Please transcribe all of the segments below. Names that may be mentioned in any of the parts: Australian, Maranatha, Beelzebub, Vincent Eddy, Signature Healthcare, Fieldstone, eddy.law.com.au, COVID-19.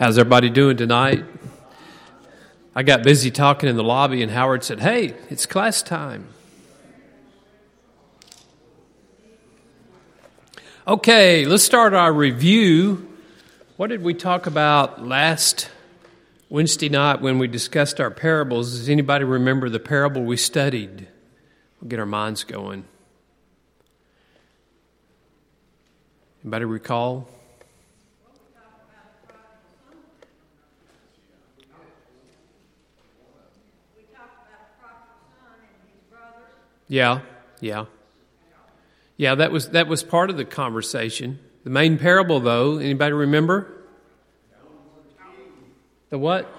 How's everybody doing tonight? I got busy talking in the lobby, and Howard said, "Hey, it's class time." Okay, let's start our review. What did we talk about last Wednesday night when we discussed our parables? Does anybody remember the parable we studied? We'll get our minds going. Anybody recall? Yeah, that was part of the conversation. The main parable, though, anybody remember? The what?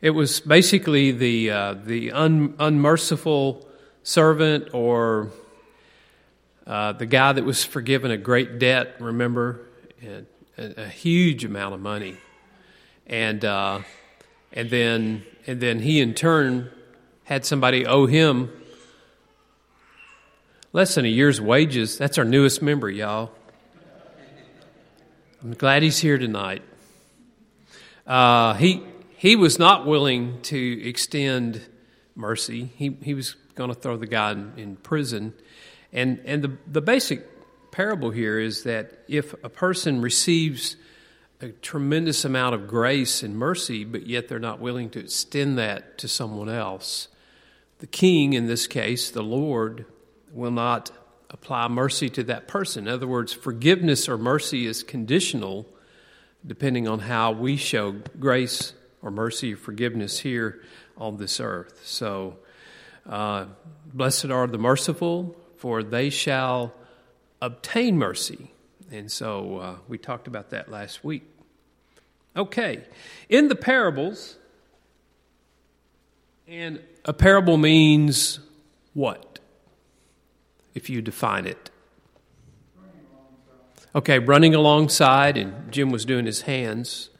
It was basically the unmerciful servant or the guy that was forgiven a great debt, remember? And a huge amount of money. And then he in turn had somebody owe him less than a year's wages. That's our newest member, y'all. I'm glad he's here tonight. He was not willing to extend mercy. He was going to throw the guy in prison. And the basic parable here is that if a person receives a tremendous amount of grace and mercy, but yet they're not willing to extend that to someone else, the king, in this case, the Lord, will not apply mercy to that person. In other words, forgiveness or mercy is conditional depending on how we show grace or mercy or forgiveness here on this earth. So, blessed are the merciful, for they shall obtain mercy. And so we talked about that last week. Okay, in the parables, and a parable means what? If you define it. Okay, running alongside, and Jim was doing his hands.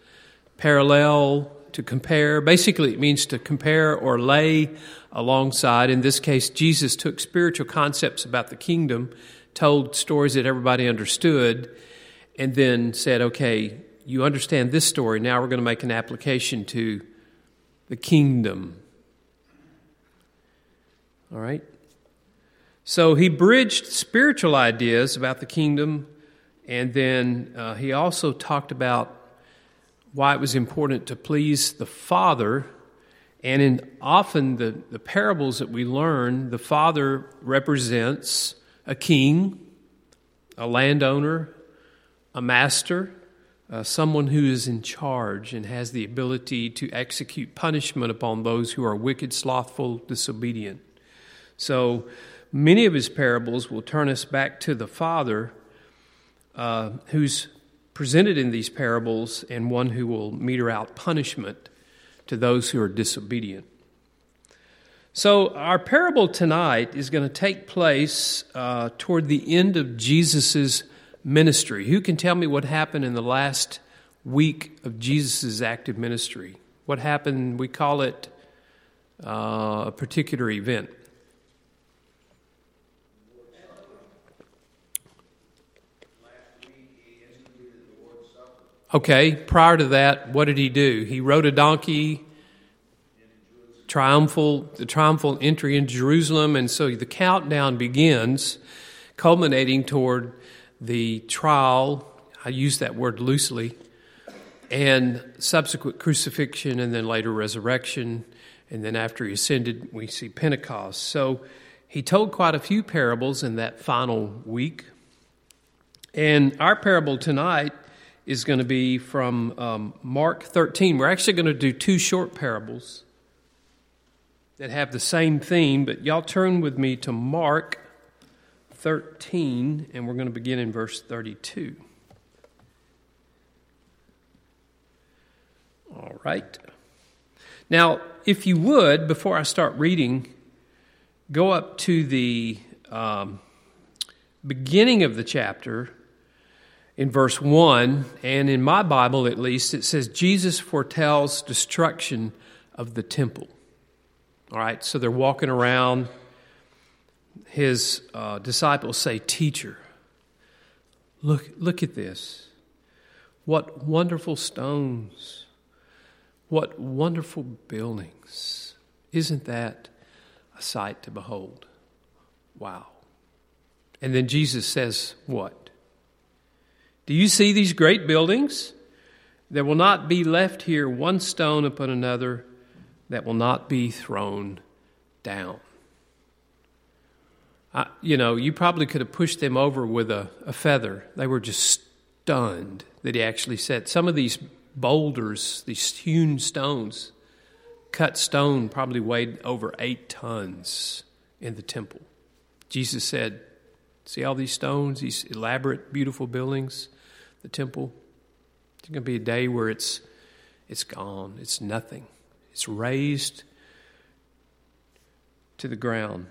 Parallel, to compare. Basically, it means to compare or lay alongside. In this case, Jesus took spiritual concepts about the kingdom, told stories that everybody understood, and then said, okay, you understand this story, now we're going to make an application to the kingdom. All right? So he bridged spiritual ideas about the kingdom, and then he also talked about why it was important to please the Father. And in often the parables that we learn, the Father represents a king, a landowner, a master, someone who is in charge and has the ability to execute punishment upon those who are wicked, slothful, disobedient. So many of his parables will turn us back to the Father who's presented in these parables, and one who will meter out punishment to those who are disobedient. So our parable tonight is going to take place toward the end of Jesus' ministry. Who can tell me what happened in the last week of Jesus' active ministry? What happened? We call it a particular event. Okay, prior to that, what did he do? He rode a donkey, the triumphal entry in Jerusalem, and so the countdown begins, culminating toward the trial, I use that word loosely, and subsequent crucifixion, and then later resurrection, and then after he ascended, we see Pentecost. So he told quite a few parables in that final week, and our parable tonight is going to be from Mark 13. We're actually going to do two short parables that have the same theme, but y'all turn with me to Mark 13, and we're going to begin in verse 32. All right. Now, if you would, before I start reading, go up to the beginning of the chapter, in verse 1, and in my Bible at least, it says Jesus foretells destruction of the temple. All right, so they're walking around. His disciples say, "Teacher, look at this. What wonderful stones. What wonderful buildings. Isn't that a sight to behold? Wow. And then Jesus says what? Do you see these great buildings? There will not be left here one stone upon another that will not be thrown down. You probably could have pushed them over with a feather. They were just stunned that he actually said. Some of these boulders, these hewn stones, cut stone probably weighed over 8 tons in the temple. Jesus said, see all these stones, these elaborate, beautiful buildings, the temple? It's going to be a day where it's gone. It's nothing. It's razed to the ground.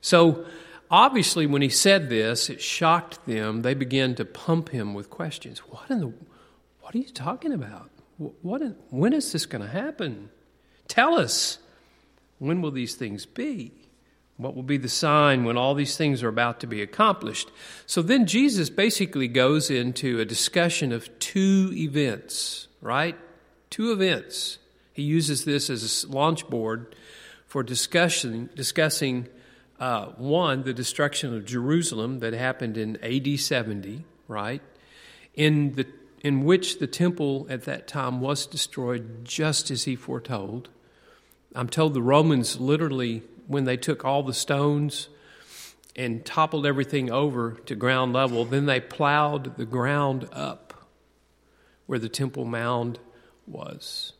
So, obviously, when he said this, it shocked them. They began to pump him with questions. What are you talking about? When is this going to happen? Tell us. When will these things be? What will be the sign when all these things are about to be accomplished? So then Jesus basically goes into a discussion of two events, right? Two events. He uses this as a launch board for discussing one, the destruction of Jerusalem that happened in AD 70, right? In which the temple at that time was destroyed just as he foretold. I'm told the Romans literally, when they took all the stones and toppled everything over to ground level, then they plowed the ground up where the Temple Mound was,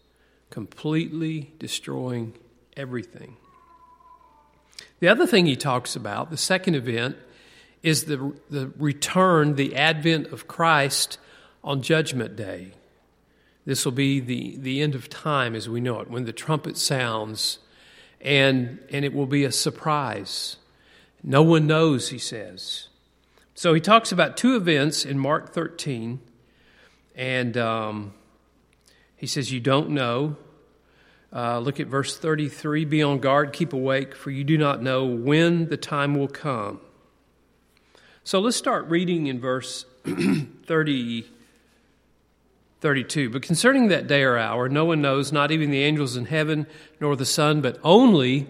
completely destroying everything. The other thing he talks about, the second event, is the return, the advent of Christ on Judgment Day. This will be the end of time as we know it, when the trumpet sounds. And it will be a surprise. No one knows, he says. So he talks about two events in Mark 13. And he says, you don't know. Look at verse 33. Be on guard, keep awake, for you do not know when the time will come. So let's start reading in verse 32. But concerning that day or hour, no one knows, not even the angels in heaven, nor the Son, but only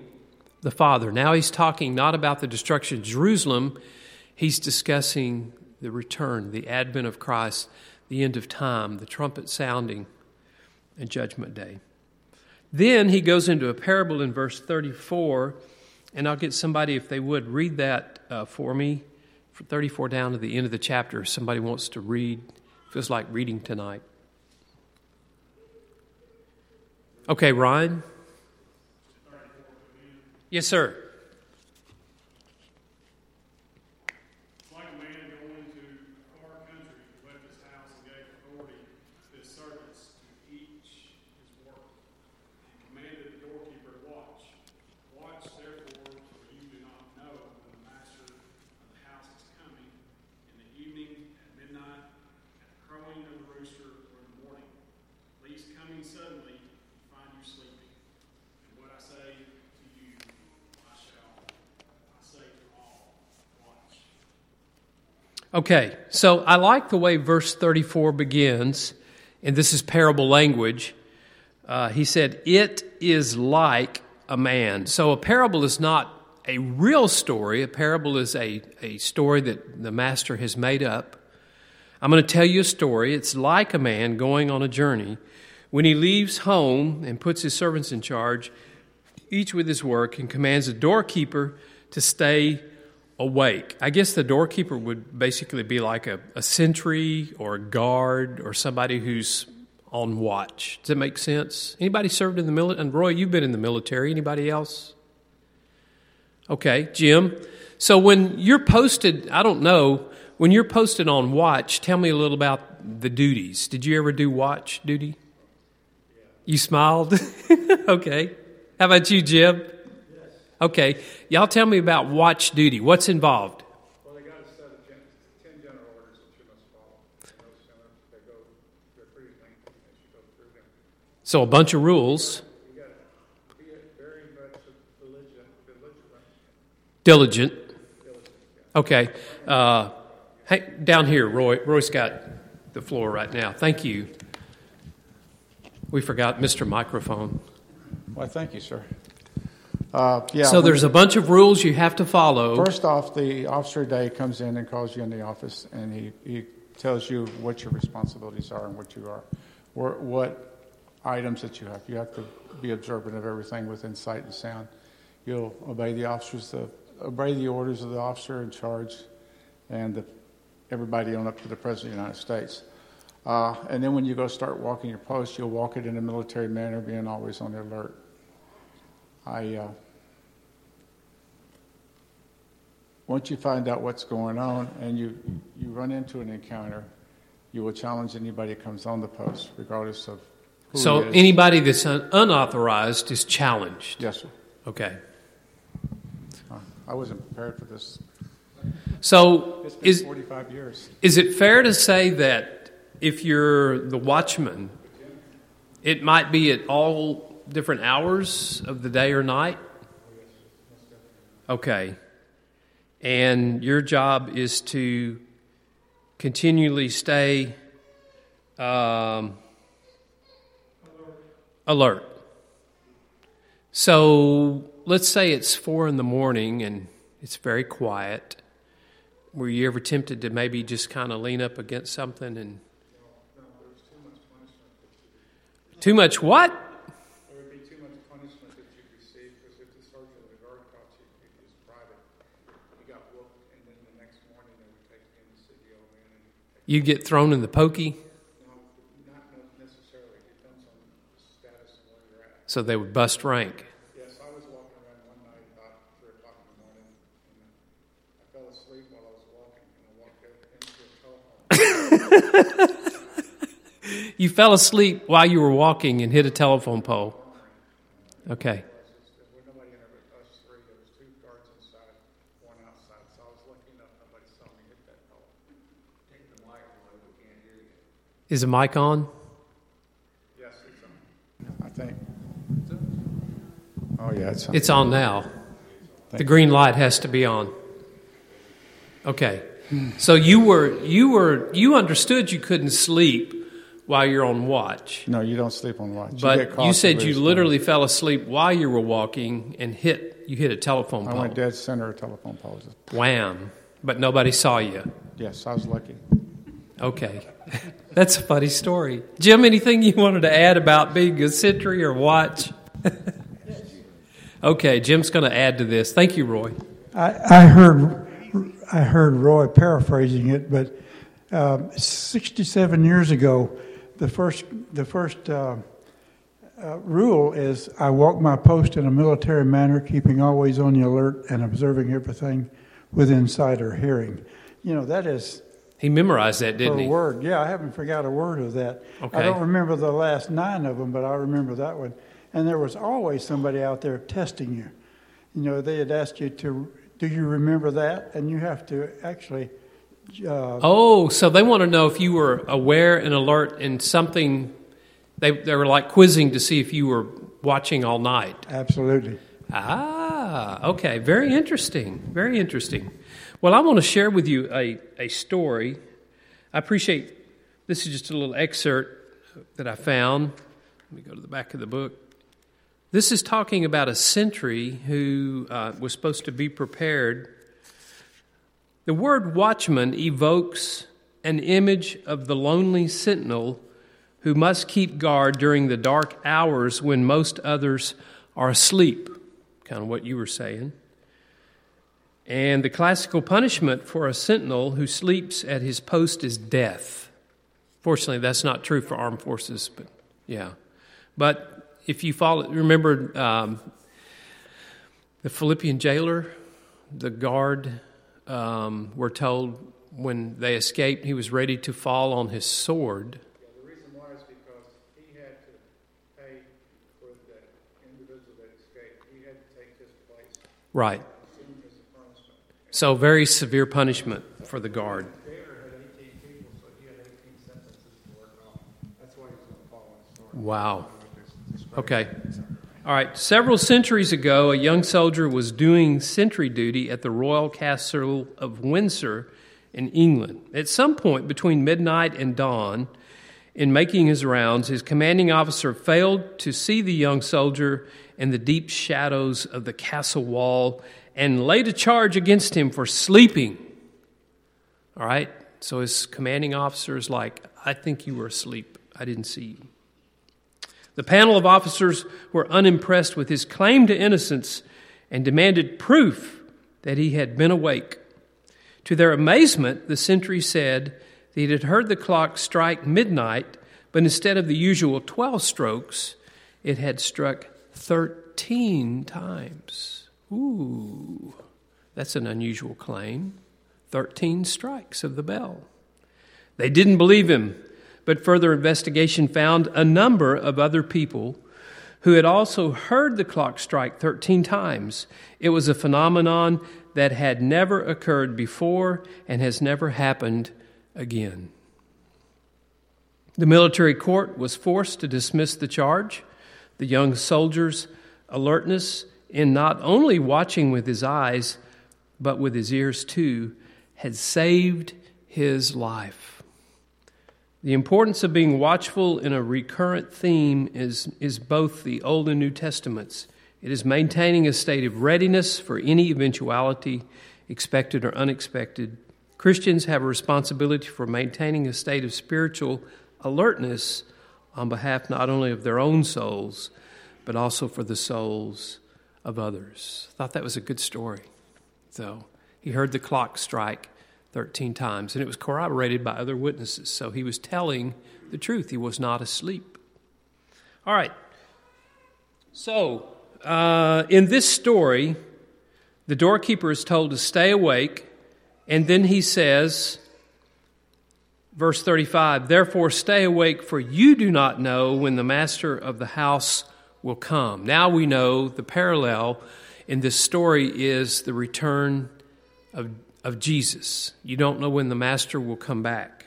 the Father. Now he's talking not about the destruction of Jerusalem. He's discussing the return, the advent of Christ, the end of time, the trumpet sounding, and Judgment Day. Then he goes into a parable in verse 34, and I'll get somebody, if they would, read that for me, from 34 down to the end of the chapter, if somebody wants to read. Feels like reading tonight. Okay, Ryan? Yes, sir. It's like a man going to a far country who left his house and gave authority to his servants to each his work. He commanded the doorkeeper to watch. Watch, therefore, for you do not know when the master of the house is coming, in the evening, at midnight, at the crowing of the rooster, or in the morning. For he's coming suddenly. Okay, so I like the way verse 34 begins, and this is parable language. He said, it is like a man. So a parable is not a real story. A parable is a story that the master has made up. I'm going to tell you a story. It's like a man going on a journey. When he leaves home and puts his servants in charge, each with his work, and commands the doorkeeper to stay awake. I guess the doorkeeper would basically be like a sentry or a guard or somebody who's on watch. Does that make sense? Anybody served in the military? And Roy, you've been in the military. Anybody else? Okay, Jim. So when you're posted, I don't know, when you're posted on watch, tell me a little about the duties. Did you ever do watch duty? Yeah. You smiled? Okay. How about you, Jim? Okay, y'all tell me about watch duty. What's involved? Well, they got a set of 10 general orders that you must follow. They're pretty lengthy as you go through them. So a bunch of rules. You got to be very much diligent. Diligent. Okay. Hey, down here, Roy Scott. the floor right now. Thank you. We forgot Mr. Microphone. Why, thank you, sir. So there's a bunch of rules you have to follow. First off, the officer day comes in and calls you in the office, and he tells you what your responsibilities are and what you are, what items that you have. You have to be observant of everything within sight and sound. You'll obey the orders of the officer in charge, and everybody on up to the President of the United States. And then when you go start walking your post, you'll walk it in a military manner, being always on the alert. Once you find out what's going on and you run into an encounter, you will challenge anybody that comes on the post, regardless of who it is. So anybody that's unauthorized is challenged? Yes, sir. Okay. I wasn't prepared for this. So it's been 45 years. Is it fair to say that if you're the watchman, it might be at all different hours of the day or night? Okay. And your job is to continually stay alert. So let's say it's 4 a.m. and it's very quiet. Were you ever tempted to maybe just kind of lean up against something and... No, there was too much punishment. Too much what? There would be too much punishment that you'd receive, because if the sergeant of the guard caught you, it was private. You got whooped, and then the next morning they would take you in the city over in. You get thrown in the pokey? No, not necessarily. It depends on the status of where you're at. So they would bust rank? Yes, I was walking around one night about 3 o'clock in the morning, and I fell asleep while I was walking, and I walked into a telephone. You fell asleep while you were walking and hit a telephone pole. Okay. Is the mic on? Yes, it's on. I think. Oh, yeah, it's on. It's on now. The green light has to be on. Okay. So you understood you couldn't sleep while you're on watch. No, you don't sleep on watch. But you said you literally fell asleep while you were walking and hit a telephone pole. I went dead center of telephone poles. Wham. But nobody saw you. Yes, I was lucky. Okay. That's a funny story. Jim, anything you wanted to add about being a sentry or watch? Okay, Jim's going to add to this. Thank you, Roy. I heard Roy paraphrasing it, but 67 years ago, the first rule is I walk my post in a military manner, keeping always on the alert and observing everything within sight or hearing. You know, that is... He memorized that, didn't he? Word. Yeah, I haven't forgot a word of that. Okay. I don't remember the last 9 of them, but I remember that one. And there was always somebody out there testing you. You know, they had asked you to... Do you remember that? And you have to actually... so they want to know if you were aware and alert in something. They were like quizzing to see if you were watching all night. Absolutely. Okay. Very interesting. Very interesting. Well, I want to share with you a story. I appreciate... This is just a little excerpt that I found. Let me go to the back of the book. This is talking about a sentry who was supposed to be prepared. The word watchman evokes an image of the lonely sentinel who must keep guard during the dark hours when most others are asleep, kind of what you were saying. And the classical punishment for a sentinel who sleeps at his post is death. Fortunately, that's not true for armed forces, but yeah. But... If you remember the Philippian jailer, the guard were told when they escaped he was ready to fall on his sword. Yeah, the reason why is because he had to pay for the individual that escaped. He had to take his place. Right. So very severe punishment for the guard. The jailer had 18 people, so he had 18 sentences to work on. That's why he was going to fall on his sword. Wow. Okay. All right. Several centuries ago, a young soldier was doing sentry duty at the Royal Castle of Windsor in England. At some point between midnight and dawn, in making his rounds, his commanding officer failed to see the young soldier in the deep shadows of the castle wall and laid a charge against him for sleeping. All right? So his commanding officer is like, I think you were asleep. I didn't see you. The panel of officers were unimpressed with his claim to innocence and demanded proof that he had been awake. To their amazement, the sentry said that he had heard the clock strike midnight, but instead of the usual 12 strokes, it had struck 13 times. Ooh, that's an unusual claim. 13 strikes of the bell. They didn't believe him, but further investigation found a number of other people who had also heard the clock strike 13 times. It was a phenomenon that had never occurred before and has never happened again. The military court was forced to dismiss the charge. The young soldier's alertness in not only watching with his eyes, but with his ears too, had saved his life. The importance of being watchful in a recurrent theme is both the Old and New Testaments. It is maintaining a state of readiness for any eventuality, expected or unexpected. Christians have a responsibility for maintaining a state of spiritual alertness on behalf not only of their own souls, but also for the souls of others. I thought that was a good story. So he heard the clock strike 13 times, and it was corroborated by other witnesses. So he was telling the truth. He was not asleep. All right. So in this story, the doorkeeper is told to stay awake, and then he says, verse 35, "Therefore stay awake, for you do not know when the master of the house will come." Now we know the parallel in this story is the return of Jesus. You don't know when the master will come back.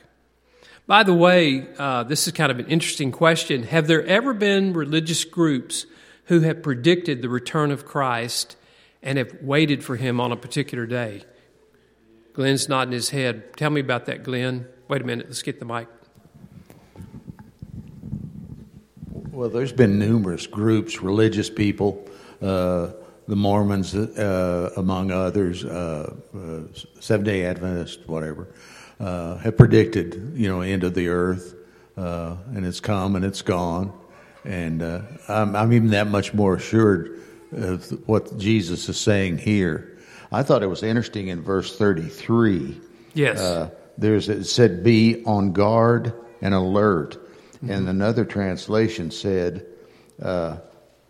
By the way, this is kind of an interesting question. Have there ever been religious groups who have predicted the return of Christ and have waited for him on a particular day? Glenn's nodding his head. Tell me about that, Glenn. Wait a minute. Let's get the mic. Well, there's been numerous groups, religious people, the Mormons, among others, Seventh-day Adventists, whatever, have predicted, end of the earth, and it's come and it's gone. And I'm even that much more assured of what Jesus is saying here. I thought it was interesting in verse 33. Yes. It said, "Be on guard and alert." Mm-hmm. And another translation said,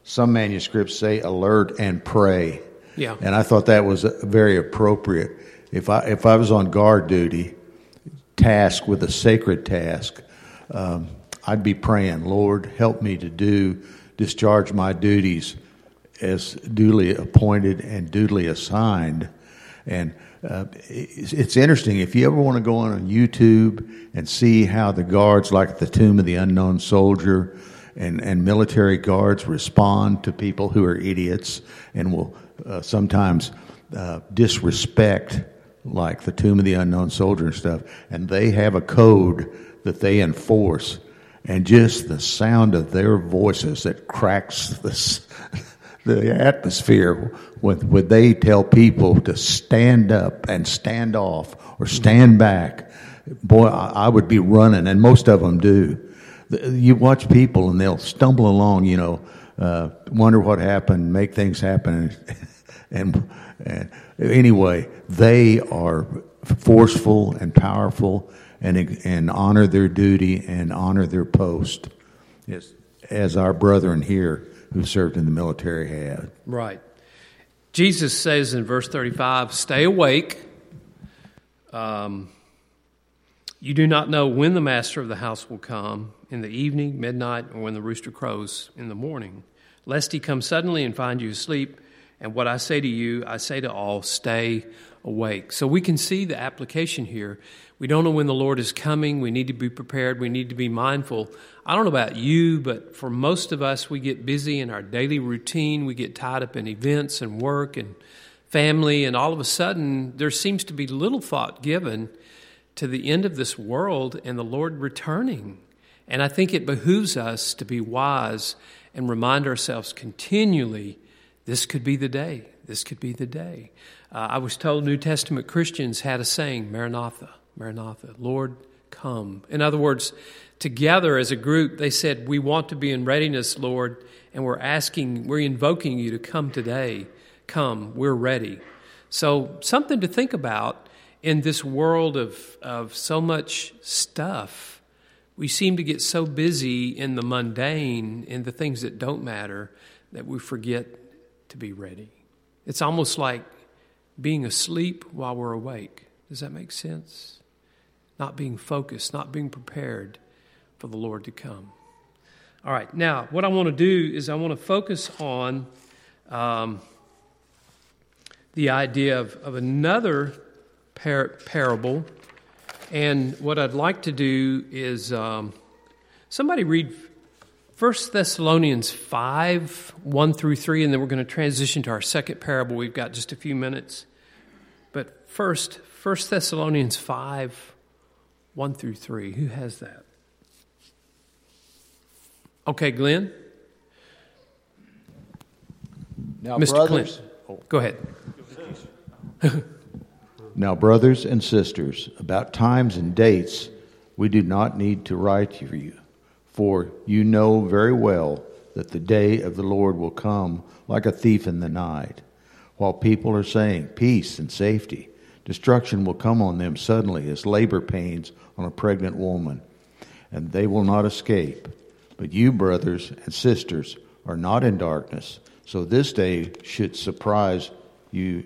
some manuscripts say alert and pray. Yeah. And I thought that was very appropriate. If I was on guard duty, tasked with a sacred task, I'd be praying, "Lord, help me to discharge my duties as duly appointed and duly assigned." And it's interesting, if you ever want to go on YouTube and see how the guards, like at the Tomb of the Unknown Soldier, and military guards respond to people who are idiots and will sometimes disrespect, like the Tomb of the Unknown Soldier and stuff. And they have a code that they enforce. And just the sound of their voices that cracks the atmosphere when they tell people to stand up and stand off or stand back. Boy, I would be running, and most of them do. You watch people and they'll stumble along, wonder what happened, make things happen. And anyway, they are forceful and powerful and honor their duty and honor their post, yes, as our brethren here who served in the military had. Right. Jesus says in verse 35, "Stay awake. You do not know when the master of the house will come, in the evening, midnight, or when the rooster crows in the morning, lest he come suddenly and find you asleep. And what I say to you, I say to all, stay awake." So we can see the application here. We don't know when the Lord is coming. We need to be prepared. We need to be mindful. I don't know about you, but for most of us, we get busy in our daily routine. We get tied up in events and work and family, and all of a sudden, there seems to be little thought given to the end of this world and the Lord returning. And I think it behooves us to be wise and remind ourselves continually, this could be the day. This could be the day. I was told New Testament Christians had a saying, Maranatha, Maranatha, Lord, come. In other words, together as a group, they said, we want to be in readiness, Lord, and we're invoking you to come today. Come, we're ready. So something to think about in this world of so much stuff. We seem to get so busy in the mundane, in the things that don't matter, that we forget to be ready. It's almost like being asleep while we're awake. Does that make sense? Not being focused, not being prepared for the Lord to come. All right, now what I want to do is I want to focus on the idea of another parable. And what I'd like to do is, somebody read 1 Thessalonians 5, 1 through 3, and then we're going to transition to our second parable. We've got just a few minutes. But first, 1 Thessalonians 5, 1 through 3. Who has that? Okay, Glenn? Now, Mr. brothers. Glenn. Go ahead. Now, brothers and sisters, about times and dates, we do not need to write to you, for you know very well that the day of the Lord will come like a thief in the night. While people are saying peace and safety, destruction will come on them suddenly as labor pains on a pregnant woman, and they will not escape. But you, brothers and sisters, are not in darkness, so this day should surprise you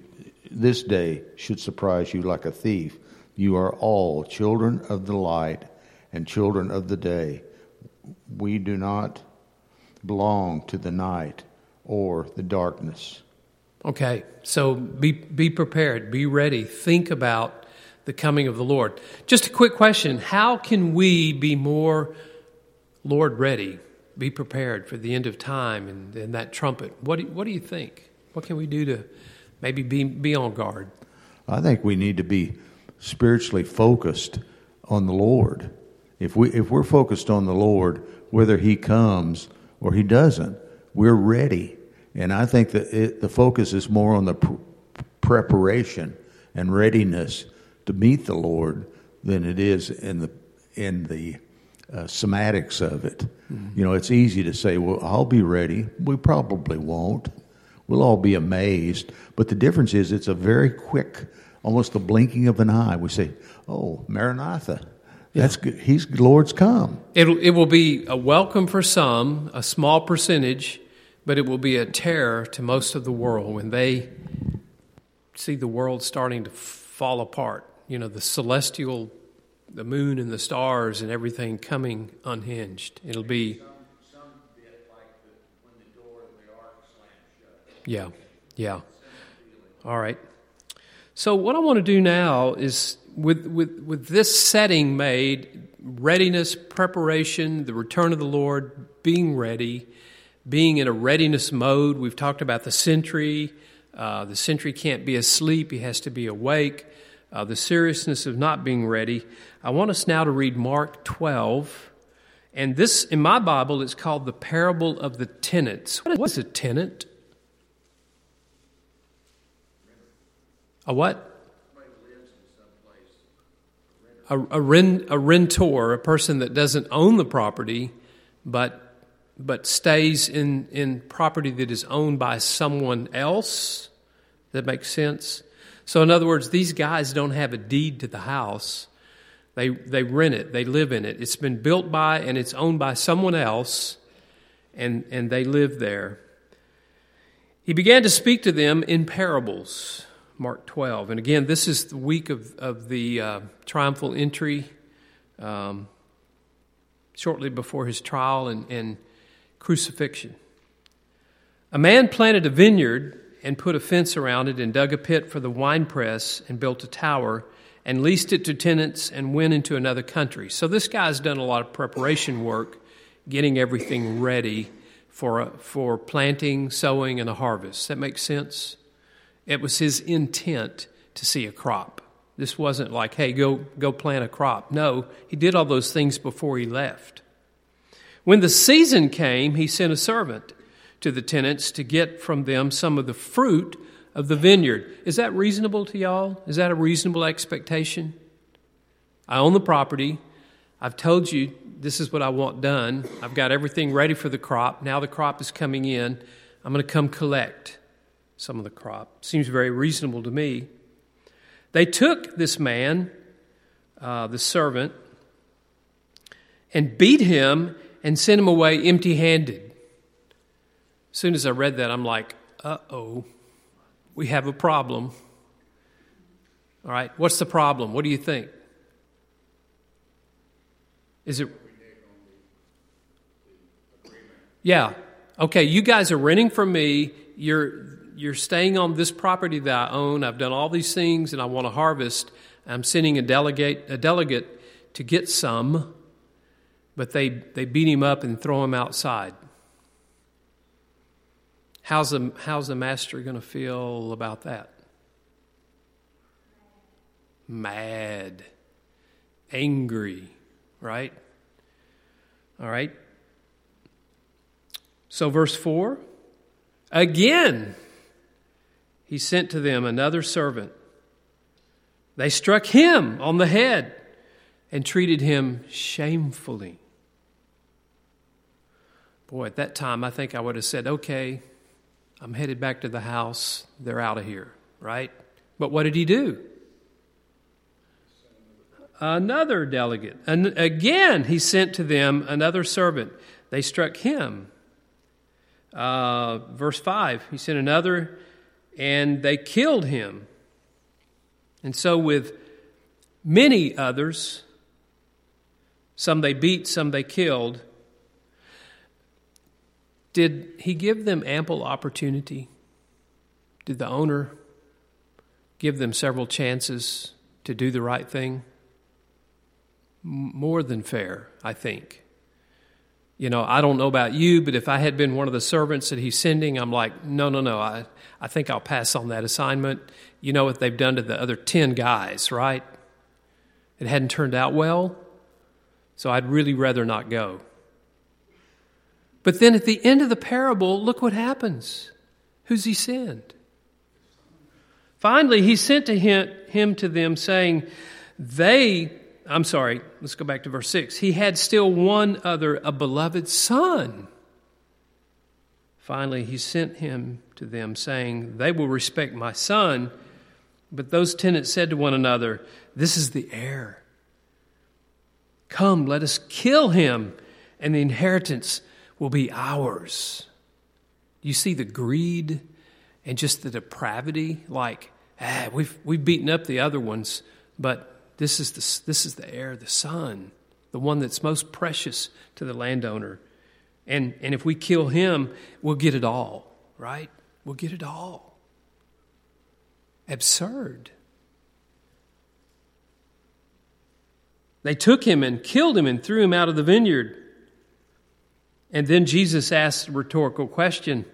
like a thief. You are all children of the light and children of the day. We do not belong to the night or the darkness. Okay, so be prepared, be ready. Think about the coming of the Lord. Just a quick question. How can we be more Lord ready, be prepared for the end of time and that trumpet? What do you think? What can we do to maybe be on guard? I think we need to be spiritually focused on the Lord. If we're focused on the Lord, whether He comes or He doesn't, we're ready. And I think that the focus is more on the preparation and readiness to meet the Lord than it is in the semantics of it. Mm-hmm. You know, it's easy to say, "Well, I'll be ready." We probably won't. We'll all be amazed, but the difference is it's a very quick, almost the blinking of an eye. We say, "Oh, Maranatha, that's good. Lord's come." It will be a welcome for some, a small percentage, but it will be a terror to most of the world when they see the world starting to fall apart. You know, the moon and the stars and everything coming unhinged. It'll be. Yeah. All right. So what I want to do now is, with this setting made, readiness, preparation, the return of the Lord, being ready, being in a readiness mode. We've talked about the sentry. The sentry can't be asleep. He has to be awake. The seriousness of not being ready. I want us now to read Mark 12. And this, in my Bible, it's called the parable of the tenants. What's a tenant? A what? A rentor, a person that doesn't own the property, but stays in property that is owned by someone else. That makes sense. So in other words, these guys don't have a deed to the house. They rent it. They live in it. It's been built by and it's owned by someone else, and they live there. He began to speak to them in parables. Mark 12. And again, this is the week of the triumphal entry, shortly before his trial and crucifixion. A man planted a vineyard and put a fence around it and dug a pit for the winepress and built a tower and leased it to tenants and went into another country. So this guy's done a lot of preparation work, getting everything ready for planting, sowing, and a harvest. That makes sense? It was his intent to see a crop. This wasn't like, hey, go plant a crop. No, he did all those things before he left. When the season came, he sent a servant to the tenants to get from them some of the fruit of the vineyard. Is that reasonable to y'all? Is that a reasonable expectation? I own the property. I've told you this is what I want done. I've got everything ready for the crop. Now the crop is coming in. I'm going to come collect some of the crop. Seems very reasonable to me. They took this man, the servant, and beat him and sent him away empty-handed. As soon as I read that, I'm like, uh-oh, we have a problem. All right, what's the problem? What do you think? Is it? Yeah. Okay, you guys are renting from me. You're staying on this property that I own. I've done all these things, and I want to harvest. I'm sending a delegate to get some, but they beat him up and throw him outside. How's the master going to feel about that? Mad, angry, right? All right. So verse 4, again, he sent to them another servant. They struck him on the head and treated him shamefully. Boy, at that time, I think I would have said, okay, I'm headed back to the house. They're out of here, right? But what did he do? Another delegate. And again, he sent to them another servant. They struck him. Verse 5, he sent another, and they killed him. And so with many others, some they beat, some they killed. Did he give them ample opportunity? Did the owner give them several chances to do the right thing? More than fair, I think. You know, I don't know about you, but if I had been one of the servants that he's sending, I'm like, no, I think I'll pass on that assignment. You know what they've done to the other 10 guys, right? It hadn't turned out well, so I'd really rather not go. But then at the end of the parable, look what happens. Who's he sent? Finally, he sent to him to them saying, let's go back to verse 6. He had still one other, a beloved son. Finally, he sent him to them, saying, they will respect my son. But those tenants said to one another, this is the heir. Come, let us kill him, and the inheritance will be ours. You see the greed and just the depravity? Like, we've beaten up the other ones, but this is the heir, the son, the one that's most precious to the landowner. And if we kill him, we'll get it all, right? We'll get it all. Absurd. They took him and killed him and threw him out of the vineyard. And then Jesus asked the rhetorical question,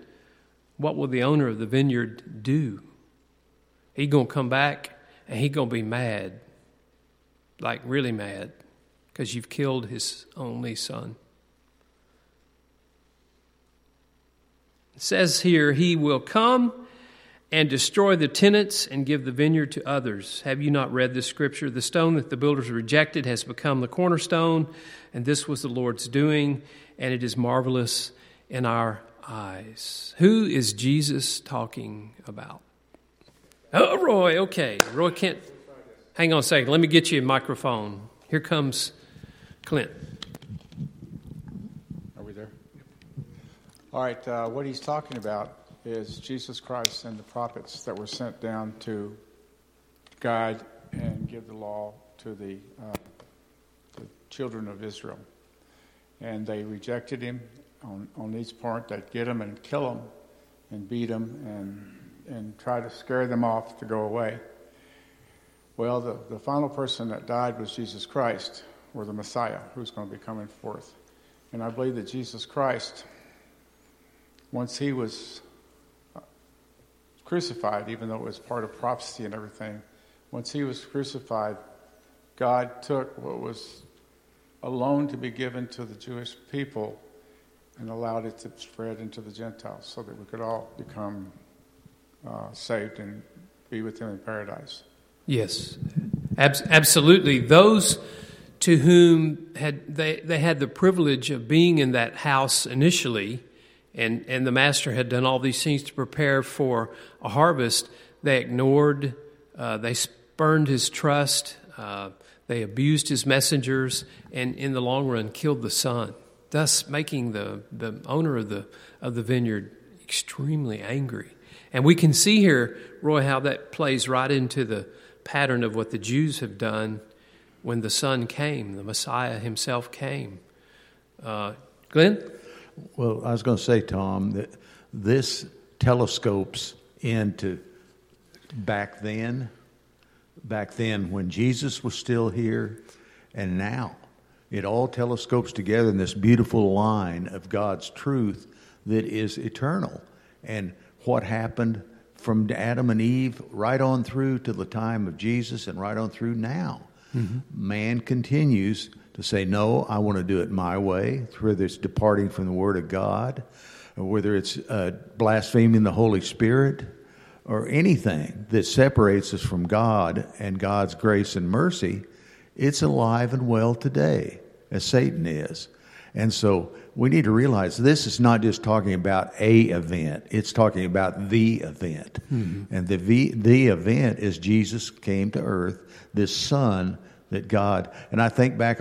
what will the owner of the vineyard do? He's going to come back and he's going to be mad. Like really mad, because you've killed his only son. It says here, he will come and destroy the tenants and give the vineyard to others. Have you not read the scripture? The stone that the builders rejected has become the cornerstone, and this was the Lord's doing, and it is marvelous in our eyes. Who is Jesus talking about? Oh, Roy, okay. Roy can't. Hang on a second. Let me get you a microphone. Here comes Clint. Are we there? All right. What he's talking about is Jesus Christ and the prophets that were sent down to guide and give the law to the children of Israel. And they rejected him on each part. They'd get him and kill him and beat him and try to scare them off to go away. Well, the final person that died was Jesus Christ, or the Messiah, who's going to be coming forth. And I believe that Jesus Christ, once he was crucified, even though it was part of prophecy and everything, Once he was crucified, God took what was alone to be given to the Jewish people and allowed it to spread into the Gentiles so that we could all become saved and be with him in paradise. Yes, absolutely. Those to whom they had the privilege of being in that house initially, and the master had done all these things to prepare for a harvest, they ignored, they spurned his trust, they abused his messengers, and in the long run killed the son, thus making the owner of the vineyard extremely angry. And we can see here, Roy, how that plays right into the pattern of what the Jews have done when the son came, the Messiah himself came. Glenn? Well, I was going to say, Tom, that this telescopes into back then when Jesus was still here, and now it all telescopes together in this beautiful line of God's truth that is eternal. And what happened from Adam and Eve right on through to the time of Jesus and right on through now. Mm-hmm. Man continues to say, no, I want to do it my way, whether it's departing from the Word of God, or whether it's blaspheming the Holy Spirit, or anything that separates us from God and God's grace and mercy. It's alive and well today, as Satan is. And so we need to realize this is not just talking about a event. It's talking about the event. Mm-hmm. And the event is Jesus came to earth, this son that God... And I think back,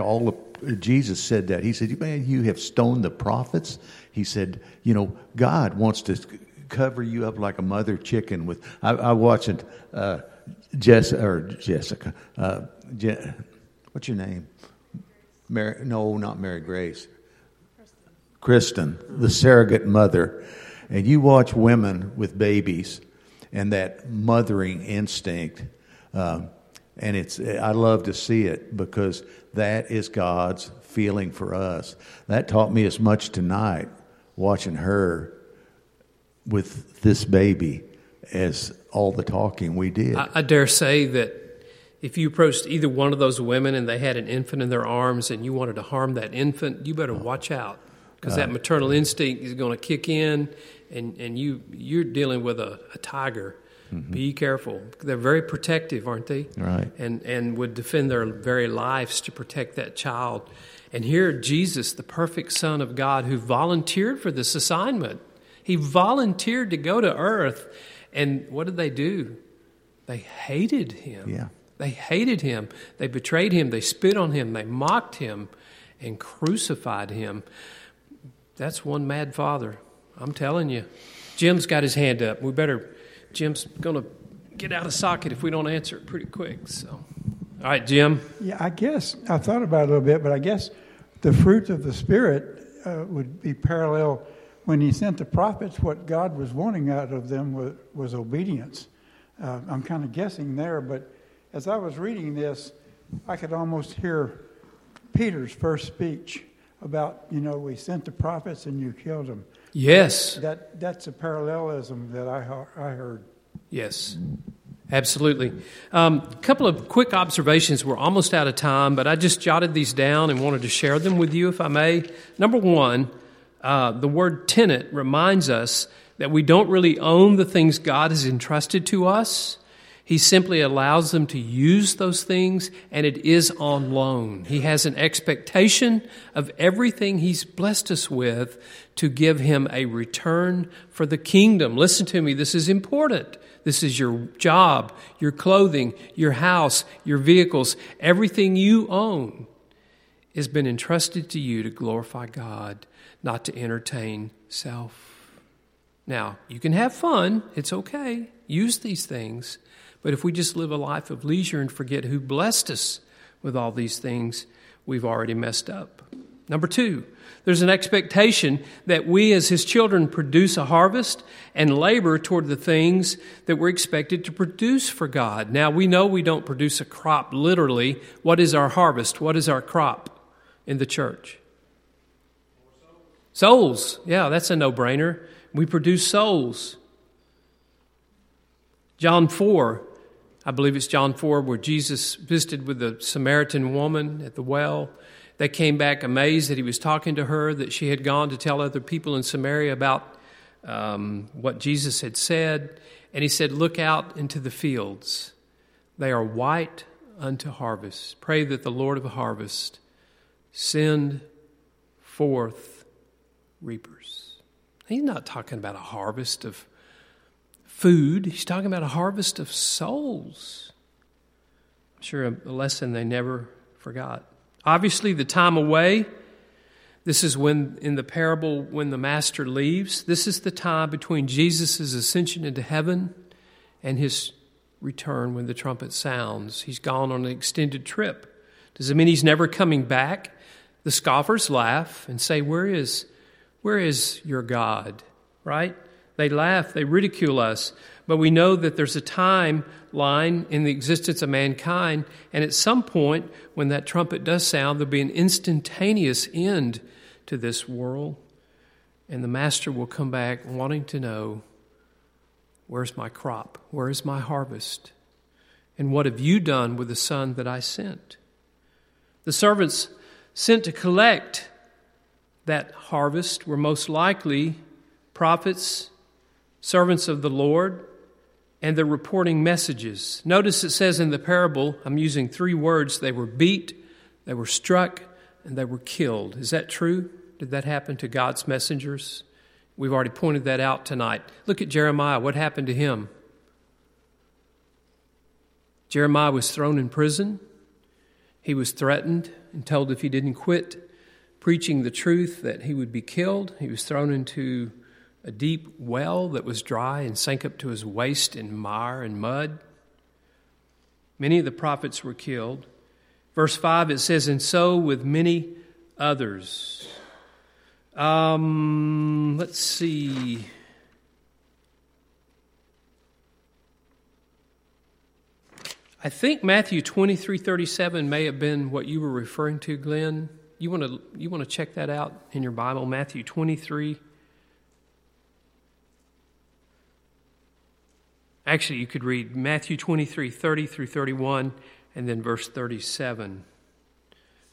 Jesus said that. He said, man, you have stoned the prophets. He said, you know, God wants to cover you up like a mother chicken with... I watched Jessica... what's your name? Mary, no, not Mary Grace. Kristen, the surrogate mother. And you watch women with babies and that mothering instinct. And I love to see it because that is God's feeling for us. That taught me as much tonight, watching her with this baby, as all the talking we did. I dare say that if you approached either one of those women and they had an infant in their arms and you wanted to harm that infant, you better watch out. Because that maternal instinct is going to kick in, and you're dealing with a tiger. Mm-hmm. Be careful. They're very protective, aren't they? Right. And would defend their very lives to protect that child. And here Jesus, the perfect Son of God, who volunteered for this assignment. He volunteered to go to earth. And what did they do? They hated him. Yeah. They hated him. They betrayed him. They spit on him. They mocked him and crucified him. That's one mad father, I'm telling you. Jim's got his hand up. Jim's going to get out of socket if we don't answer it pretty quick. So, all right, Jim. Yeah, I guess I thought about it a little bit, but I guess the fruit of the Spirit would be parallel when he sent the prophets. What God was wanting out of them was obedience. I'm kind of guessing there, but as I was reading this, I could almost hear Peter's first speech about, you know, we sent the prophets and you killed them. Yes. That's a parallelism that I heard. Yes, absolutely. A couple of quick observations. We're almost out of time, but I just jotted these down and wanted to share them with you, if I may. Number one, the word tenant reminds us that we don't really own the things God has entrusted to us. He simply allows them to use those things, and it is on loan. He has an expectation of everything he's blessed us with to give him a return for the kingdom. Listen to me, this is important. This is your job, your clothing, your house, your vehicles. Everything you own has been entrusted to you to glorify God, not to entertain self. Now, you can have fun. It's okay. Use these things. But if we just live a life of leisure and forget who blessed us with all these things, we've already messed up. Number two, there's an expectation that we as his children produce a harvest and labor toward the things that we're expected to produce for God. Now, we know we don't produce a crop literally. What is our harvest? What is our crop in the church? Souls. Yeah, that's a no-brainer. We produce souls. John 4, I believe it's John 4, where Jesus visited with the Samaritan woman at the well. They came back amazed that he was talking to her, that she had gone to tell other people in Samaria about what Jesus had said. And he said, "Look out into the fields. They are white unto harvest. Pray that the Lord of the harvest send forth reapers." He's not talking about a harvest of food. He's talking about a harvest of souls. I'm sure a lesson they never forgot. Obviously, the time away, this is when, in the parable, when the master leaves, this is the time between Jesus' ascension into heaven and his return when the trumpet sounds. He's gone on an extended trip. Does it mean he's never coming back? The scoffers laugh and say, Where is your God? Right? They laugh, they ridicule us. But we know that there's a timeline in the existence of mankind, and at some point, when that trumpet does sound, there'll be an instantaneous end to this world, and the master will come back wanting to know, where's my crop? Where is my harvest? And what have you done with the son that I sent? The servants sent to collect that harvest were most likely prophets, servants of the Lord, and their reporting messages. Notice it says in the parable, I'm using three words, they were beat, they were struck, and they were killed. Is that true? Did that happen to God's messengers? We've already pointed that out tonight. Look at Jeremiah. What happened to him? Jeremiah was thrown in prison. He was threatened and told if he didn't quit preaching the truth that he would be killed. He was thrown into a deep well that was dry and sank up to his waist in mire and mud. Many of the prophets were killed. Verse 5, it says, "And so with many others." Let's see. I think Matthew 23:37 may have been what you were referring to, Glenn. You want to check that out in your Bible, Matthew 23. Actually, you could read Matthew 23, 30 through 31, and then verse 37.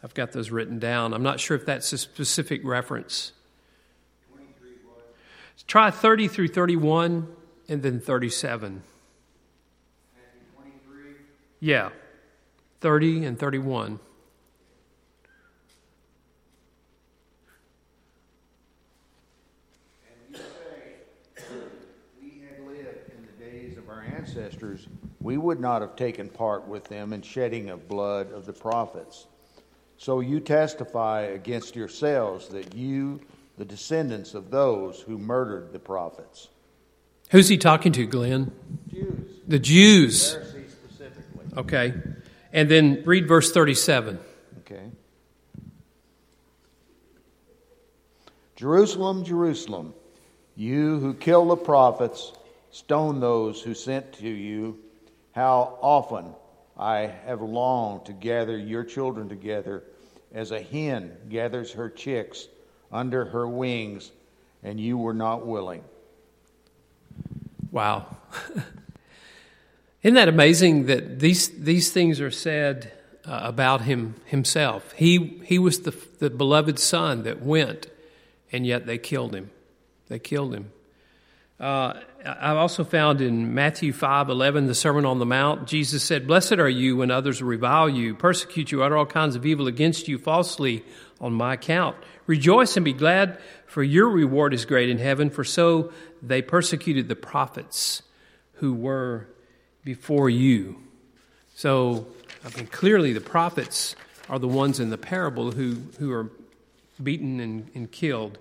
I've got those written down. I'm not sure if that's a specific reference. 23 what? Try 30 through 31, and then 37. Matthew 23? Yeah, 30 and 31. Ancestors, we would not have taken part with them in shedding of blood of the prophets. So you testify against yourselves that you, the descendants of those who murdered the prophets. Who's he talking to, Glenn? Jews. The Jews. Pharisees specifically. Okay. And then read verse 37. Okay. "Jerusalem, Jerusalem, you who kill the prophets, stone those who sent to you. How often I have longed to gather your children together as a hen gathers her chicks under her wings, and you were not willing." Wow. Isn't that amazing that these things are said about himself? He was the beloved son that went, and yet they killed him. They killed him. I also found in Matthew 5:11, the Sermon on the Mount, Jesus said, "Blessed are you when others revile you, persecute you, utter all kinds of evil against you falsely on my account. Rejoice and be glad, for your reward is great in heaven, for so they persecuted the prophets who were before you." So, I mean, clearly the prophets are the ones in the parable who are beaten and killed.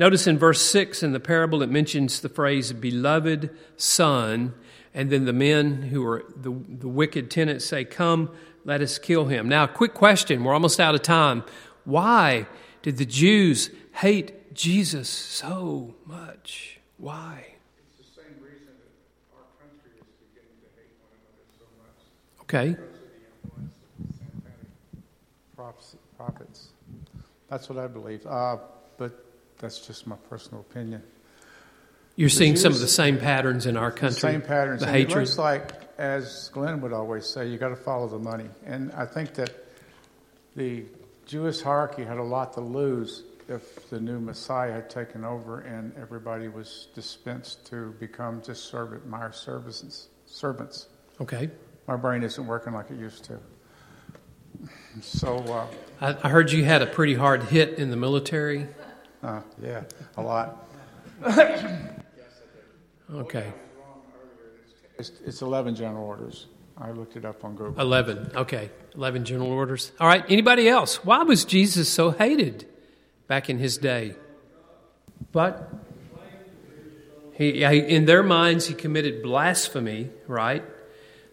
Notice in verse 6 in the parable, it mentions the phrase, "beloved son," and then the men who are the wicked tenants say, "Come, let us kill him." Now, quick question. We're almost out of time. Why did the Jews hate Jesus so much? Why? It's the same reason that our country is beginning to hate one another so much. Okay. Because of the influence of satanic prophets. That's what I believe. But that's just my personal opinion. You're seeing some of the same patterns in our country. The same patterns. The hatred. It looks like as Glenn would always say, you got to follow the money. And I think that the Jewish hierarchy had a lot to lose if the new Messiah had taken over and everybody was dispensed to become just servants. Okay. My brain isn't working like it used to. So I heard you had a pretty hard hit in the military. Yeah, a lot. Okay. It's 11 general orders. I looked it up on Google. 11, okay. 11 general orders. All right, anybody else? Why was Jesus so hated back in his day? But he, in their minds, he committed blasphemy, right?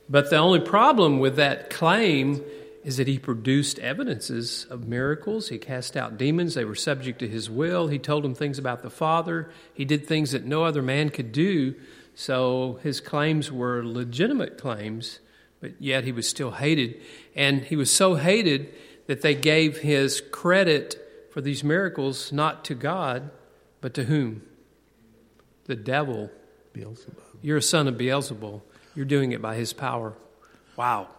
But the only problem with that claim is that he produced evidences of miracles. He cast out demons. They were subject to his will. He told them things about the Father. He did things that no other man could do. So his claims were legitimate claims, but yet he was still hated. And he was so hated that they gave his credit for these miracles not to God, but to whom? The devil. Beelzebub. You're a son of Beelzebub. You're doing it by his power. Wow.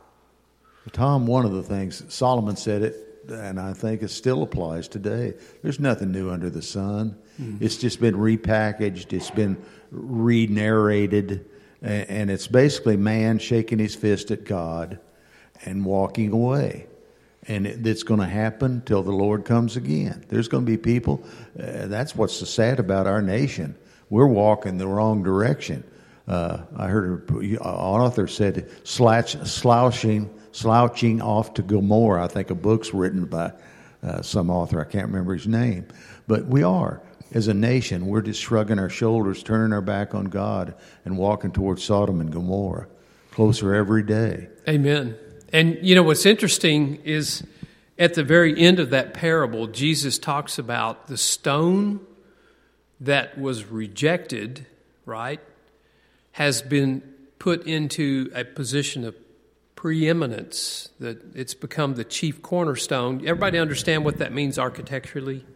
Tom, one of the things, Solomon said it, and I think it still applies today. There's nothing new under the sun. Mm-hmm. It's just been repackaged. It's been re-narrated. And it's basically man shaking his fist at God and walking away. And it's going to happen till the Lord comes again. There's going to be people. That's what's so sad about our nation. We're walking the wrong direction. I heard an author said, slouching off to Gilmore. I think a book's written by some author. I can't remember his name. But we are, as a nation, we're just shrugging our shoulders, turning our back on God, and walking towards Sodom and Gomorrah, closer every day. Amen. And, you know, what's interesting is at the very end of that parable, Jesus talks about the stone that was rejected, right, has been put into a position of preeminence, that it's become the chief cornerstone. Everybody understand what that means architecturally?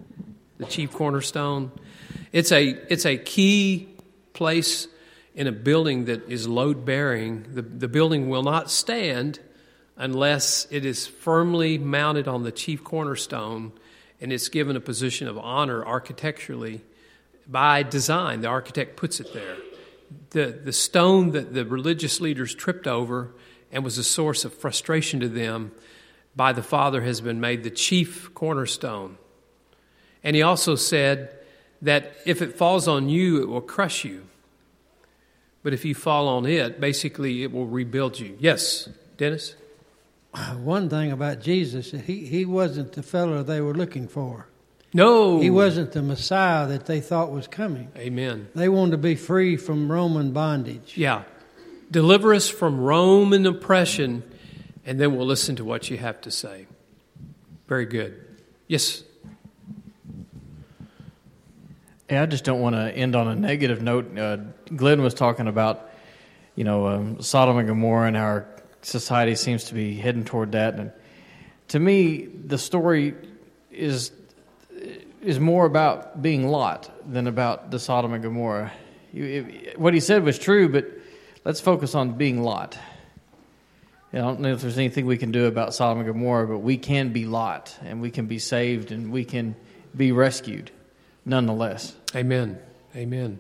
The chief cornerstone. It's a key place in a building that is load bearing. The building will not stand unless it is firmly mounted on the chief cornerstone and it's given a position of honor architecturally by design. The architect puts it there. The stone that the religious leaders tripped over and was a source of frustration to them by the Father has been made the chief cornerstone. And he also said that if it falls on you, it will crush you. But if you fall on it, basically it will rebuild you. Yes, Dennis? One thing about Jesus, he wasn't the fellow they were looking for. No. He wasn't the Messiah that they thought was coming. Amen. They wanted to be free from Roman bondage. Yeah. Deliver us from Roman oppression, and then we'll listen to what you have to say. Very good. Yes? Yeah, I just don't want to end on a negative note. Glenn was talking about, you know, Sodom and Gomorrah and how our society seems to be heading toward that. And to me, the story is more about being Lot than about the Sodom and Gomorrah. What he said was true, but let's focus on being Lot. I don't know if there's anything we can do about Sodom and Gomorrah, but we can be Lot, and we can be saved, and we can be rescued nonetheless. Amen. Amen.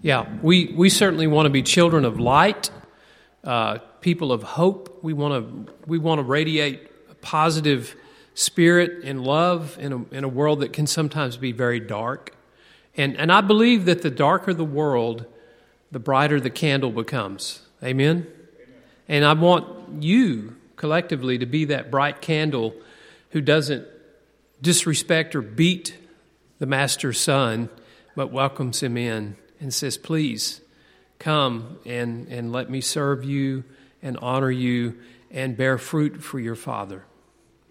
Yeah, we certainly want to be children of light, people of hope. We want to radiate a positive spirit and love in a world that can sometimes be very dark. And I believe that the darker the world, the brighter the candle becomes. Amen? Amen? And I want you collectively to be that bright candle who doesn't disrespect or beat the Master's Son, but welcomes him in and says, please come and let me serve you and honor you and bear fruit for your Father.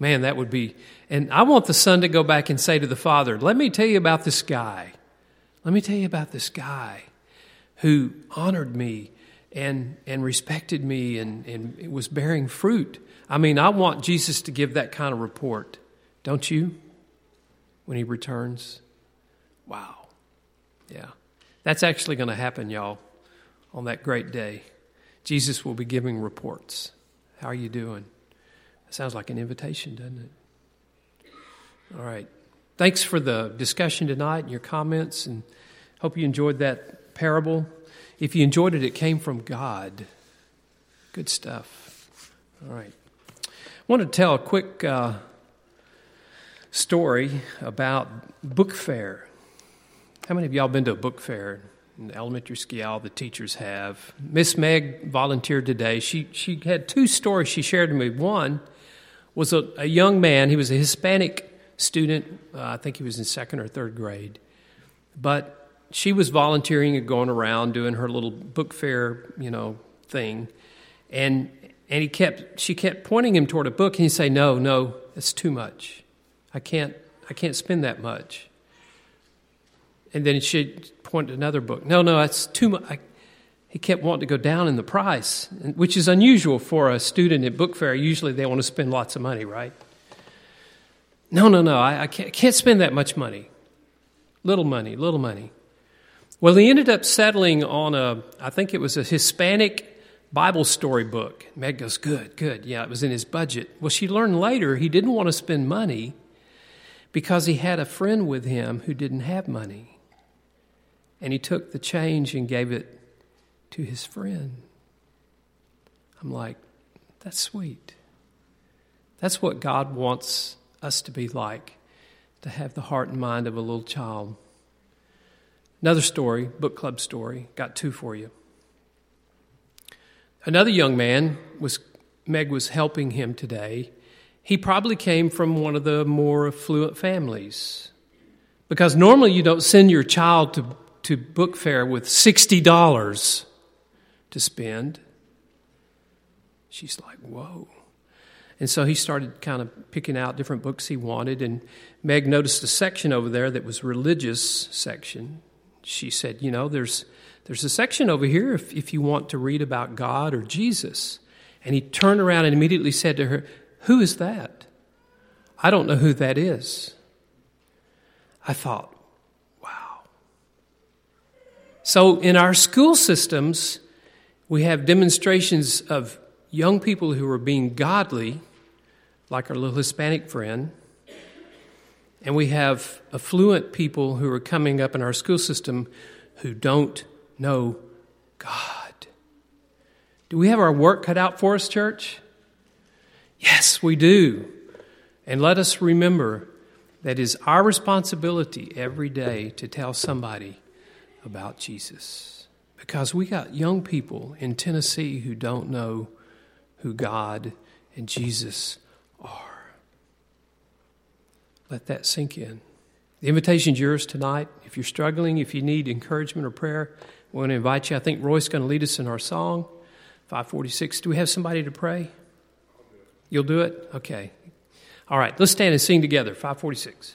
Man, that would be... And I want the son to go back and say to the father, let me tell you about this guy. Let me tell you about this guy who honored me and respected me and was bearing fruit. I mean, I want Jesus to give that kind of report. Don't you? When he returns? Wow. Yeah. That's actually going to happen, y'all, on that great day. Jesus will be giving reports. How are you doing? That sounds like an invitation, doesn't it? All right. Thanks for the discussion tonight and your comments, and hope you enjoyed that parable. If you enjoyed it, it came from God. Good stuff. All right. I want to tell a quick story about book fair. How many of y'all been to a book fair? In elementary school, the teachers have. Miss Meg volunteered today. She had two stories she shared with me. One was a young man. He was a Hispanic student. I think he was in second or third grade. But she was volunteering and going around doing her little book fair, thing. And she kept pointing him toward a book, and he'd say, No, it's too much. I can't spend that much. And then she'd point to another book. No, that's too much. He kept wanting to go down in the price, which is unusual for a student at book fair. Usually they want to spend lots of money, right? No, I can't spend that much money. Little money. Well, he ended up settling on I think it was a Hispanic Bible story book. Meg goes, good. Yeah, it was in his budget. Well, she learned later he didn't want to spend money because he had a friend with him who didn't have money. And he took the change and gave it to his friend. I'm like, that's sweet. That's what God wants us to be like, to have the heart and mind of a little child. Another story, book club story. Got two for you. Another young man, Meg was helping him today. He probably came from one of the more affluent families, because normally you don't send your child to book fair with $60 to spend. She's like, whoa. And so he started kind of picking out different books he wanted, and Meg noticed a section over there that was religious section. She said, there's a section over here if you want to read about God or Jesus. And he turned around and immediately said to her, who is that? I don't know who that is. I thought, wow. So in our school systems, we have demonstrations of young people who are being godly, like our little Hispanic friend, and we have affluent people who are coming up in our school system who don't know God. Do we have our work cut out for us, church? Yes, we do. And let us remember that is our responsibility every day to tell somebody about Jesus. Because we got young people in Tennessee who don't know who God and Jesus are. Let that sink in. The invitation's yours tonight. If you're struggling, if you need encouragement or prayer, we want to invite you. I think Roy's going to lead us in our song, 546. Do we have somebody to pray? You'll do it? Okay. All right, let's stand and sing together, 546.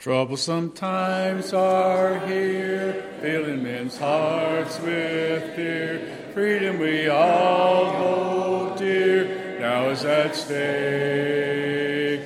Troublesome times are here, filling men's hearts with fear. Freedom we all hold dear, now is at stake.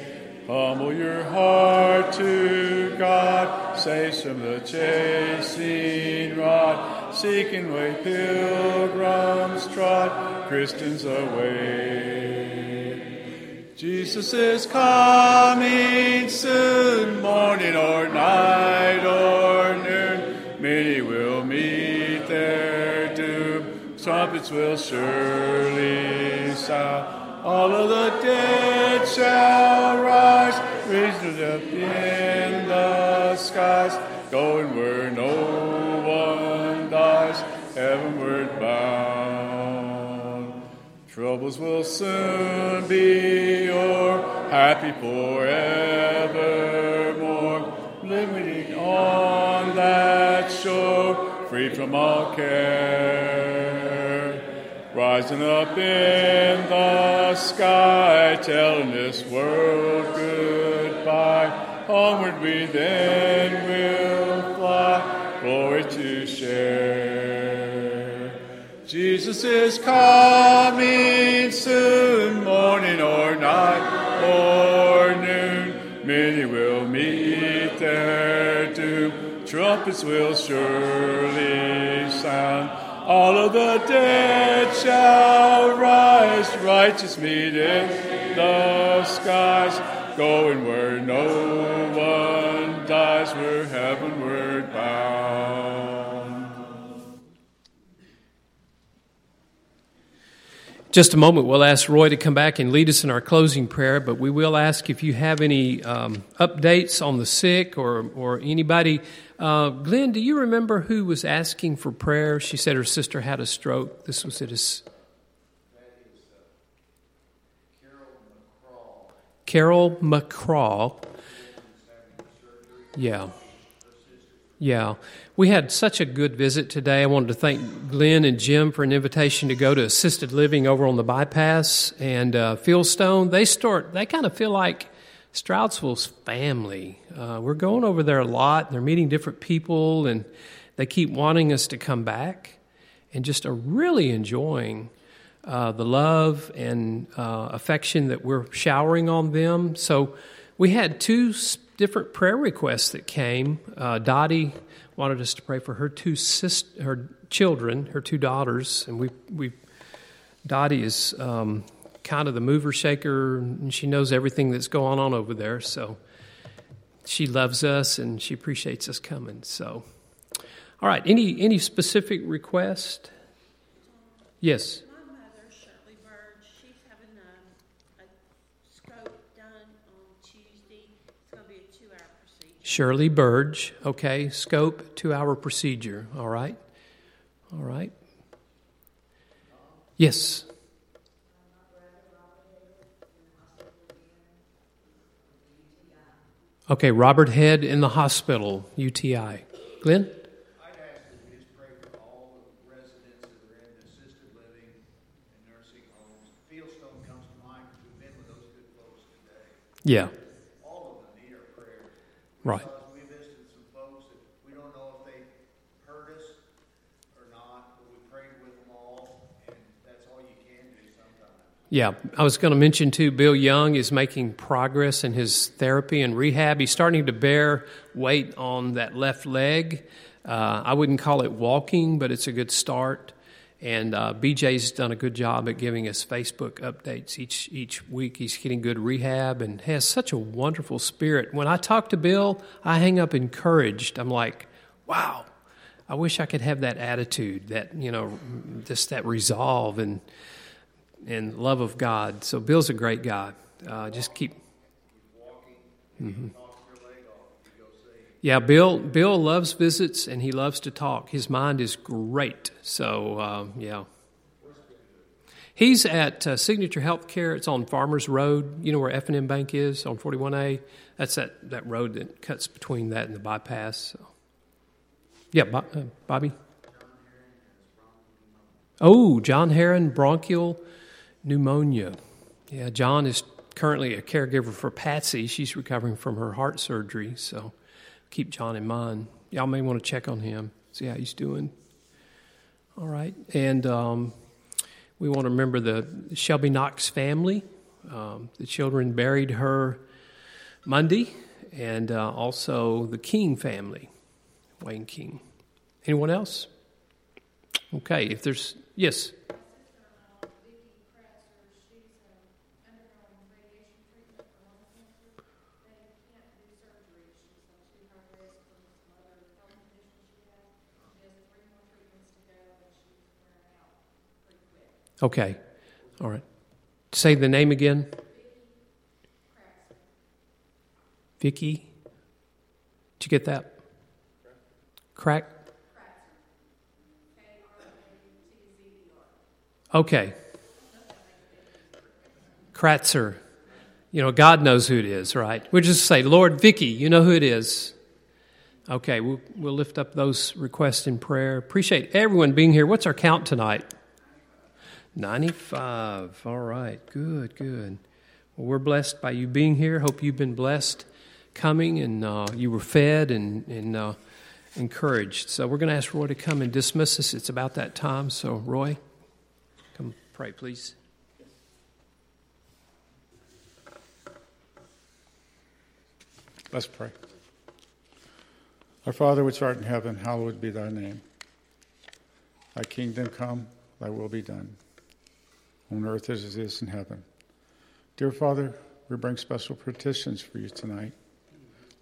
Humble your heart to God, saves from the chasing rod. Seeking way pilgrims trod, Christians awake. Jesus is coming soon, morning or night or noon. Many will meet their doom, trumpets will surely sound. All of the dead shall rise, risen up in the skies, going where no one dies, heavenward bound. Troubles will soon be o'er, happy forevermore, living on that shore, free from all care. Rising up in the sky, telling this world goodbye. Homeward we then will fly, glory to share. Jesus is coming soon, morning or night. trumpets will surely sound. All of the dead shall rise, righteous meet in the skies. Going where no one dies, we're heavenward bound. Just a moment, we'll ask Roy to come back and lead us in our closing prayer, but we will ask if you have any updates on the sick or anybody. Glenn, do you remember who was asking for prayer? She said her sister had a stroke. This was at his... Carol McCraw. Yeah. We had such a good visit today. I wanted to thank Glenn and Jim for an invitation to go to assisted living over on the bypass and Fieldstone. They kind of feel like Stroudsville's family. We're going over there a lot. They're meeting different people, and they keep wanting us to come back, and just are really enjoying the love and affection that we're showering on them. So we had two different prayer requests that came. Dottie wanted us to pray for her her two daughters, and Dottie is kind of the mover shaker, and she knows everything that's going on over there. So she loves us, and she appreciates us coming. So, all right, any specific request? Yes. Shirley Burge, okay, scope, 2-hour procedure, all right. Yes. Okay, Robert Head in the hospital, UTI. Glenn? Yeah. All of them need our prayer. Right. We visited some folks that we don't know if they heard us or not, but we prayed with them all, and that's all you can do sometimes. Yeah. I was going to mention, too, Bill Young is making progress in his therapy and rehab. He's starting to bear weight on that left leg. I wouldn't call it walking, but it's a good start. And BJ's done a good job at giving us Facebook updates each week. He's getting good rehab and has such a wonderful spirit. When I talk to Bill, I hang up encouraged. I'm like, wow, I wish I could have that attitude, that, you know, just that resolve and love of God. So Bill's a great guy. Just keep walking. Yeah, Bill loves visits, and he loves to talk. His mind is great. So, yeah. He's at Signature Healthcare. It's on Farmers Road. You know where F&M Bank is, on 41A? That's that road that cuts between that and the bypass. So. Yeah, Bobby? John Herron, bronchial pneumonia. Yeah, John is currently a caregiver for Patsy. She's recovering from her heart surgery, so... keep John in mind. Y'all may want to check on him, see how he's doing. All right. And we want to remember the Shelby Knox family. The children buried her Monday, and also the King family, Wayne King. Anyone else? Okay, if there's... Yes? Okay. All right. Say the name again. Vicky. Did you get that? Crack? Okay. Kratzer. You know, God knows who it is, right? We'll just say, Lord, Vicky, you know who it is. Okay, we'll lift up those requests in prayer. Appreciate everyone being here. What's our count tonight? 95. All right. Good. Well, we're blessed by you being here. Hope you've been blessed coming, and you were fed and encouraged. So we're going to ask Roy to come and dismiss us. It's about that time. So, Roy, come pray, please. Let's pray. Our Father which art in heaven, hallowed be thy name. Thy kingdom come, thy will be done, on earth as it is in heaven. Dear Father, we bring special petitions for you tonight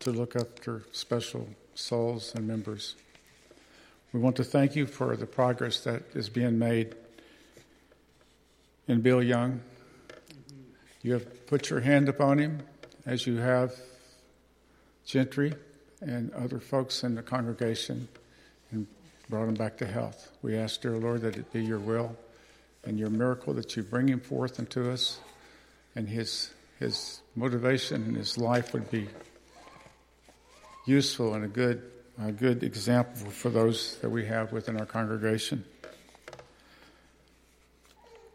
to look after special souls and members. We want to thank you for the progress that is being made in Bill Young. You have put your hand upon him, as you have Gentry and other folks in the congregation, and brought him back to health. We ask, dear Lord, that it be your will and your miracle that you bring him forth unto us, and his motivation and his life would be useful and a good example for those that we have within our congregation.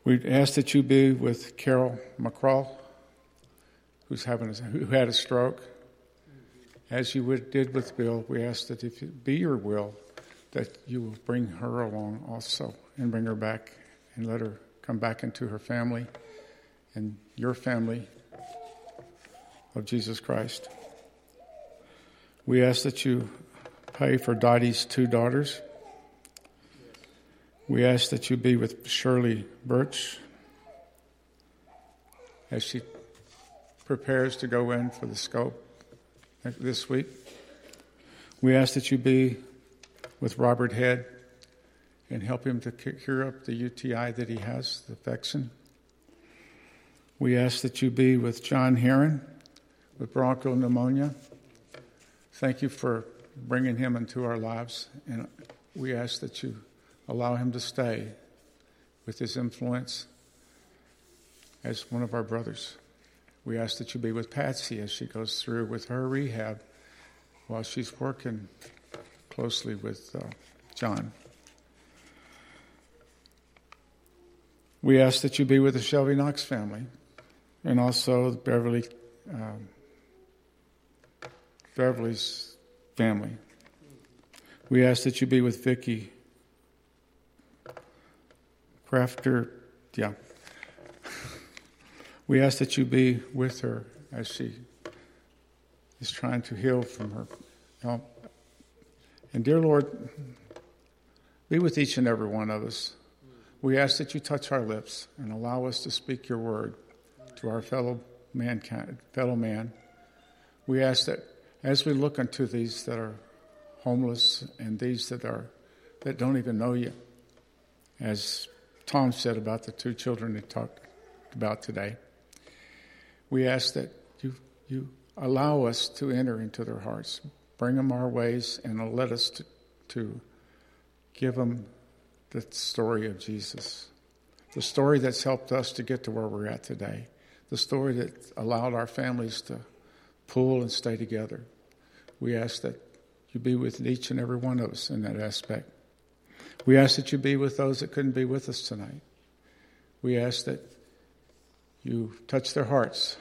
We ask that you be with Carol McCraw, who had a stroke. As you did with Bill, we ask that if it be your will, that you will bring her along also and bring her back and let her come back into her family and your family of Jesus Christ. We ask that you pay for Dottie's two daughters. We ask that you be with Shirley Birch as she prepares to go in for the scope this week. We ask that you be with Robert Head and help him to cure up the UTI that he has, the infection. We ask that you be with John Heron with bronchial pneumonia. Thank you for bringing him into our lives, and we ask that you allow him to stay with his influence as one of our brothers. We ask that you be with Patsy as she goes through with her rehab while she's working closely with John. We ask that you be with the Shelby Knox family and also the Beverly's family. We ask that you be with Vicki Crafter. Yeah. We ask that you be with her as she is trying to heal from her. And dear Lord, be with each and every one of us. We ask that you touch our lips and allow us to speak your word to our fellow man. We ask that as we look unto these that are homeless and these that don't even know you, as Tom said about the two children he talked about today, we ask that you allow us to enter into their hearts, bring them our ways, and let us to give them the story of Jesus, the story that's helped us to get to where we're at today, the story that allowed our families to pull and stay together. We ask that you be with each and every one of us in that aspect. We ask that you be with those that couldn't be with us tonight. We ask that you touch their hearts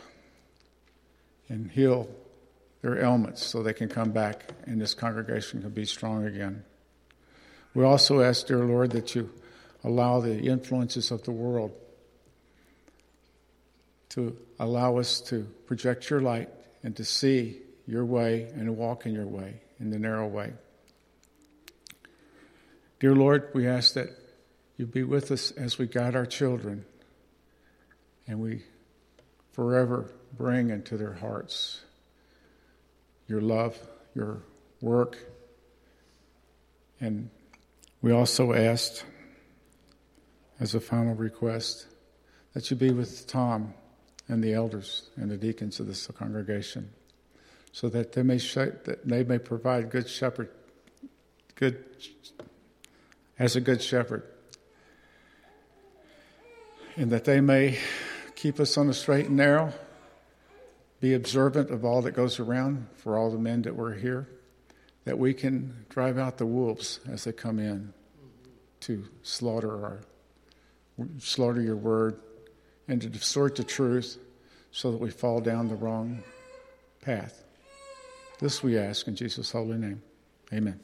and heal their ailments so they can come back and this congregation can be strong again. We also ask, dear Lord, that you allow the influences of the world to allow us to project your light and to see your way and to walk in your way, in the narrow way. Dear Lord, we ask that you be with us as we guide our children and we forever bring into their hearts your love, your work. And we also asked, as a final request, that you be with Tom and the elders and the deacons of this congregation so that they may provide as a good shepherd, and that they may keep us on the straight and narrow, be observant of all that goes around for all the men that were here, that we can drive out the wolves as they come in to slaughter your word and to distort the truth so that we fall down the wrong path. This we ask in Jesus' holy name. Amen.